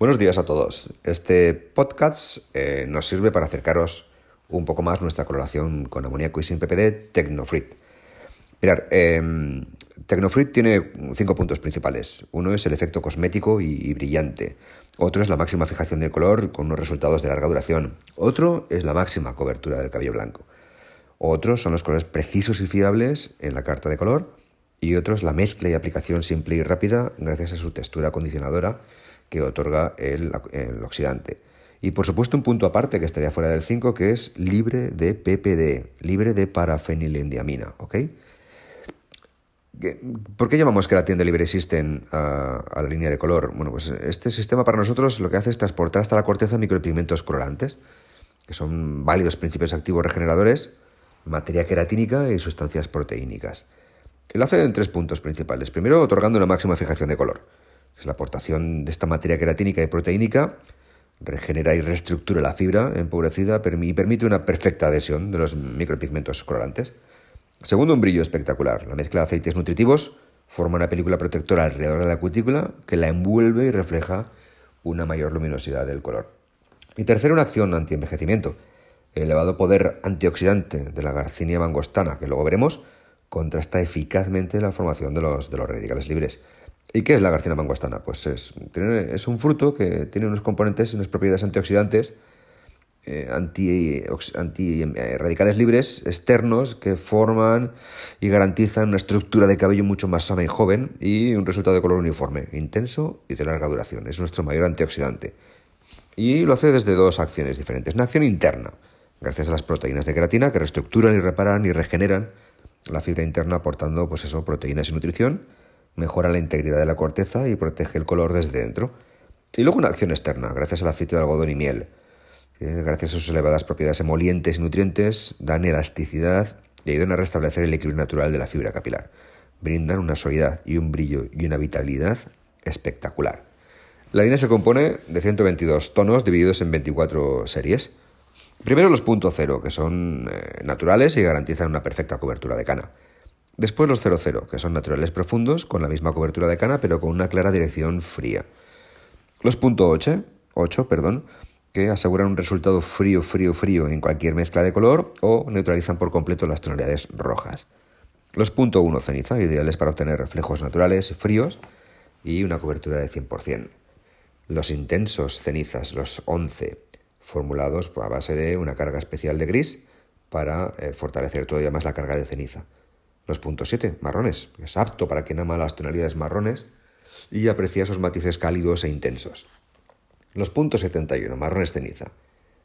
Buenos días a todos. Este podcast nos sirve para acercaros un poco más nuestra coloración con amoníaco y sin PPD, Tecnofrit. Mirad, Tecnofrit tiene 5 puntos principales. Uno es el efecto cosmético y brillante. Otro es la máxima fijación del color con unos resultados de larga duración. Otro es la máxima cobertura del cabello blanco. Otros son los colores precisos y fiables en la carta de color. Y otro es la mezcla y aplicación simple y rápida gracias a su textura acondicionadora que otorga el oxidante. Y por supuesto un punto aparte que estaría fuera del 5, que es libre de PPD, libre de parafenilendiamina, ¿ok? ¿Por qué llamamos Keratin Delivery System a la línea de color? Bueno, pues este sistema para nosotros lo que hace es transportar hasta la corteza micropigmentos colorantes, que son válidos principios activos regeneradores, materia queratínica y sustancias proteínicas. Lo hace en 3 puntos principales. Primero, otorgando una máxima fijación de color. Es la aportación de esta materia queratínica y proteínica, regenera y reestructura la fibra empobrecida y permite una perfecta adhesión de los micropigmentos colorantes. Segundo, un brillo espectacular. La mezcla de aceites nutritivos forma una película protectora alrededor de la cutícula que la envuelve y refleja una mayor luminosidad del color. Y tercero, una acción antienvejecimiento. El elevado poder antioxidante de la garcinia mangostana, que luego veremos, contrasta eficazmente la formación de los radicales libres. ¿Y qué es la garcinia mangostana? Pues es un fruto que tiene unos componentes y unas propiedades antioxidantes, radicales libres externos que forman y garantizan una estructura de cabello mucho más sana y joven y un resultado de color uniforme, intenso y de larga duración. Es nuestro mayor antioxidante. Y lo hace desde 2 acciones diferentes. Una acción interna, gracias a las proteínas de queratina que reestructuran y reparan y regeneran la fibra interna aportando proteínas y nutrición. Mejora la integridad de la corteza y protege el color desde dentro. Y luego una acción externa, gracias al aceite de algodón y miel. Gracias a sus elevadas propiedades emolientes y nutrientes, dan elasticidad y ayudan a restablecer el equilibrio natural de la fibra capilar. Brindan una suavidad y un brillo y una vitalidad espectacular. La línea se compone de 122 tonos divididos en 24 series. Primero los punto 0, que son naturales y garantizan una perfecta cobertura de cana. Después los 00, que son naturales profundos, con la misma cobertura de cana, pero con una clara dirección fría. Los punto 8, que aseguran un resultado frío en cualquier mezcla de color o neutralizan por completo las tonalidades rojas. Los punto 1, ceniza, ideales para obtener reflejos naturales, fríos y una cobertura de 100%. Los intensos cenizas, los 11, formulados a base de una carga especial de gris para fortalecer todavía más la carga de ceniza. Los puntos 7, marrones, es apto para quien ama las tonalidades marrones y aprecia esos matices cálidos e intensos. Los puntos 71, marrones ceniza,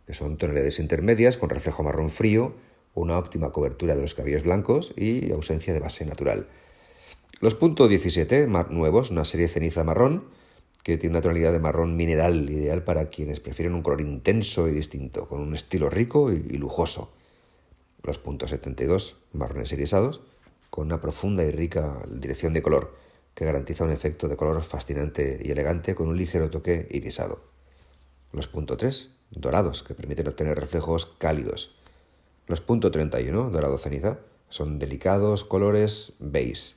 que son tonalidades intermedias con reflejo marrón frío, una óptima cobertura de los cabellos blancos y ausencia de base natural. Los puntos 17, nuevos, una serie ceniza marrón que tiene una tonalidad de marrón mineral, ideal para quienes prefieren un color intenso y distinto, con un estilo rico y lujoso. Los puntos 72, marrones irisados, con una profunda y rica dirección de color que garantiza un efecto de color fascinante y elegante con un ligero toque irisado. Los punto 3, dorados, que permiten obtener reflejos cálidos. Los punto 31, dorado ceniza, son delicados colores beige.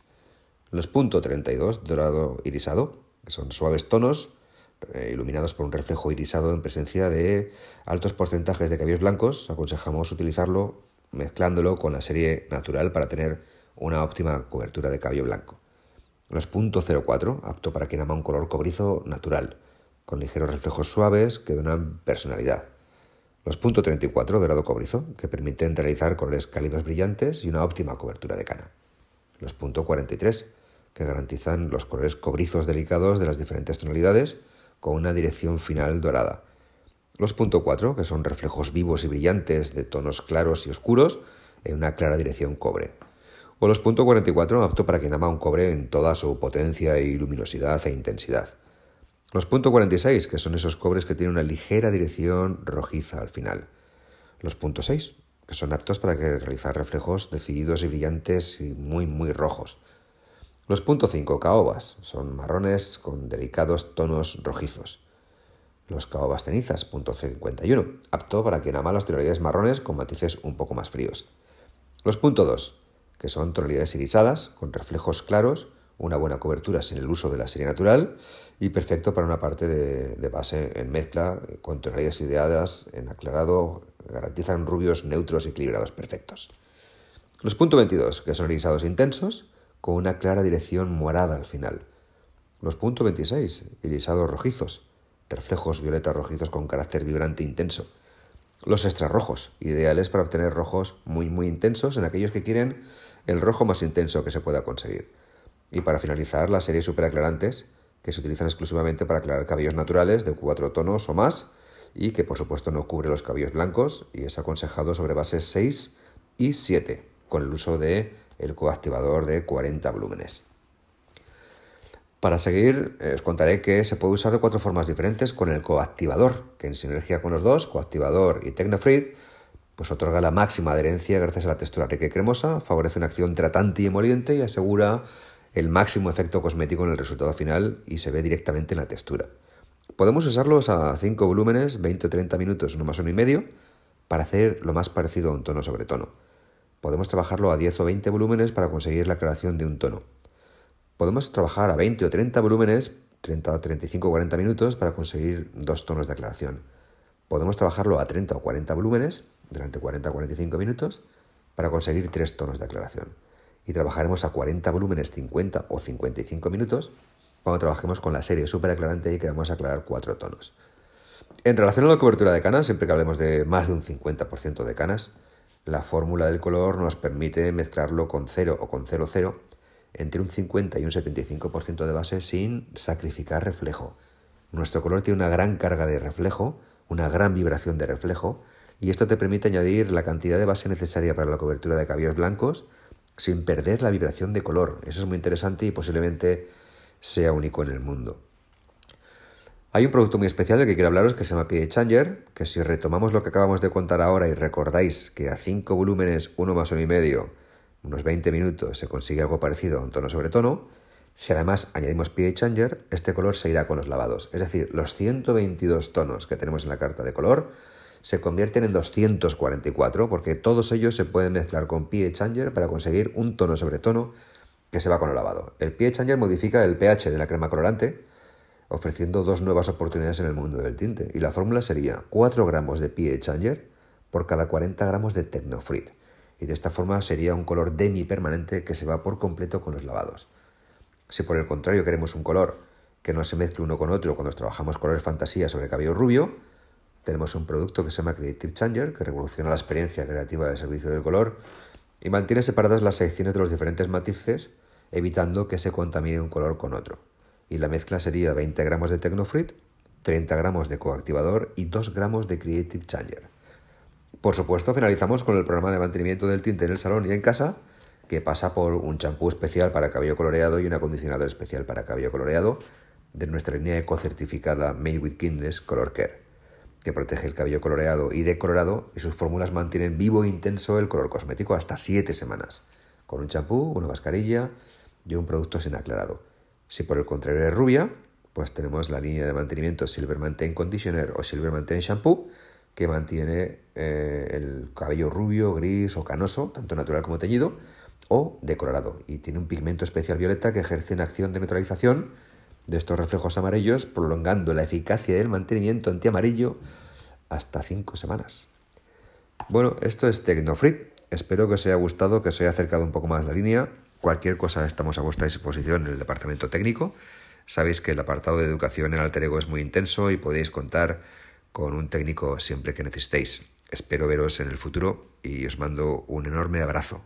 Los punto 32, dorado irisado, que son suaves tonos iluminados por un reflejo irisado en presencia de altos porcentajes de cabellos blancos. Aconsejamos utilizarlo mezclándolo con la serie natural para tener una óptima cobertura de cabello blanco. Los .04, apto para quien ama un color cobrizo natural, con ligeros reflejos suaves que donan personalidad. Los .34, dorado cobrizo, que permiten realizar colores cálidos brillantes y una óptima cobertura de cana. Los .43, que garantizan los colores cobrizos delicados de las diferentes tonalidades, con una dirección final dorada. Los .4, que son reflejos vivos y brillantes de tonos claros y oscuros, en una clara dirección cobre. O los .44, apto para quien ama un cobre en toda su potencia y luminosidad e intensidad. Los .46, que son esos cobres que tienen una ligera dirección rojiza al final. Los .6, que son aptos para realizar reflejos decididos y brillantes y muy rojos. Los .5, caobas, son marrones con delicados tonos rojizos. Los caobas cenizas, .51, apto para quien ama las tonalidades marrones con matices un poco más fríos. Los .2, que son tonalidades irisadas, con reflejos claros, una buena cobertura sin el uso de la serie natural y perfecto para una parte de base en mezcla con tonalidades ideadas en aclarado, garantizan rubios neutros y equilibrados perfectos. Los puntos 22, que son irisados intensos, con una clara dirección morada al final. Los puntos 26, irisados rojizos, reflejos violetas rojizos con carácter vibrante intenso. Los extrarrojos, ideales para obtener rojos muy intensos en aquellos que quieren el rojo más intenso que se pueda conseguir. Y para finalizar, las series superaclarantes, que se utilizan exclusivamente para aclarar cabellos naturales de 4 tonos o más y que por supuesto no cubre los cabellos blancos, y es aconsejado sobre bases 6 y 7 con el uso de el coactivador de 40 volúmenes. Para seguir, os contaré que se puede usar de 4 formas diferentes con el coactivador, que en sinergia con los dos, coactivador y Tecnofrit, pues otorga la máxima adherencia gracias a la textura rica y cremosa, favorece una acción tratante y emoliente y asegura el máximo efecto cosmético en el resultado final y se ve directamente en la textura. Podemos usarlos a 5 volúmenes, 20 o 30 minutos, 1 más 1,5, para hacer lo más parecido a un tono sobre tono. Podemos trabajarlo a 10 o 20 volúmenes para conseguir la aclaración de un tono. Podemos trabajar a 20 o 30 volúmenes, 30, 35 o 40 minutos, para conseguir 2 tonos de aclaración. Podemos trabajarlo a 30 o 40 volúmenes, durante 40 o 45 minutos, para conseguir 3 tonos de aclaración. Y trabajaremos a 40 volúmenes, 50 o 55 minutos, cuando trabajemos con la serie superaclarante y que vamos a aclarar 4 tonos. En relación a la cobertura de canas, siempre que hablemos de más de un 50% de canas, la fórmula del color nos permite mezclarlo con 0 o con 0,0 entre un 50 y un 75% de base sin sacrificar reflejo. Nuestro color tiene una gran carga de reflejo, una gran vibración de reflejo, y esto te permite añadir la cantidad de base necesaria para la cobertura de cabellos blancos sin perder la vibración de color. Eso es muy interesante y posiblemente sea único en el mundo. Hay un producto muy especial del que quiero hablaros que se llama P.E. Changer, que si retomamos lo que acabamos de contar ahora y recordáis que a 5 volúmenes, 1 más 1,5, unos 20 minutos, se consigue algo parecido a un tono sobre tono, si además añadimos P.E. Changer, este color se irá con los lavados. Es decir, los 122 tonos que tenemos en la carta de color se convierten en 244, porque todos ellos se pueden mezclar con P.E. Changer para conseguir un tono sobre tono que se va con el lavado. El P.E. Changer modifica el pH de la crema colorante, ofreciendo 2 nuevas oportunidades en el mundo del tinte. Y la fórmula sería 4 gramos de P.E. Changer por cada 40 gramos de Tecnofrit. Y de esta forma sería un color demi-permanente que se va por completo con los lavados. Si por el contrario queremos un color que no se mezcle uno con otro cuando trabajamos colores fantasía sobre cabello rubio, tenemos un producto que se llama Creative Changer, que revoluciona la experiencia creativa del servicio del color y mantiene separadas las secciones de los diferentes matices, evitando que se contamine un color con otro. Y la mezcla sería 20 gramos de Tecnofrit, 30 gramos de coactivador y 2 gramos de Creative Changer. Por supuesto, finalizamos con el programa de mantenimiento del tinte en el salón y en casa, que pasa por un champú especial para cabello coloreado y un acondicionador especial para cabello coloreado de nuestra línea ecocertificada Made with Kindness Color Care, que protege el cabello coloreado y decolorado, y sus fórmulas mantienen vivo e intenso el color cosmético hasta 7 semanas, con un champú, una mascarilla y un producto sin aclarado. Si por el contrario eres rubia, pues tenemos la línea de mantenimiento Silver Maintain Conditioner o Silver Maintain Shampoo, que mantiene el cabello rubio, gris o canoso, tanto natural como teñido, o decolorado. Y tiene un pigmento especial violeta que ejerce una acción de neutralización de estos reflejos amarillos, prolongando la eficacia del mantenimiento antiamarillo hasta 5 semanas. Bueno, esto es Tecnofrit. Espero que os haya gustado, que os haya acercado un poco más la línea. Cualquier cosa estamos a vuestra disposición en el departamento técnico. Sabéis que el apartado de educación en Alterego es muy intenso y podéis contar con un técnico siempre que necesitéis. Espero veros en el futuro y os mando un enorme abrazo.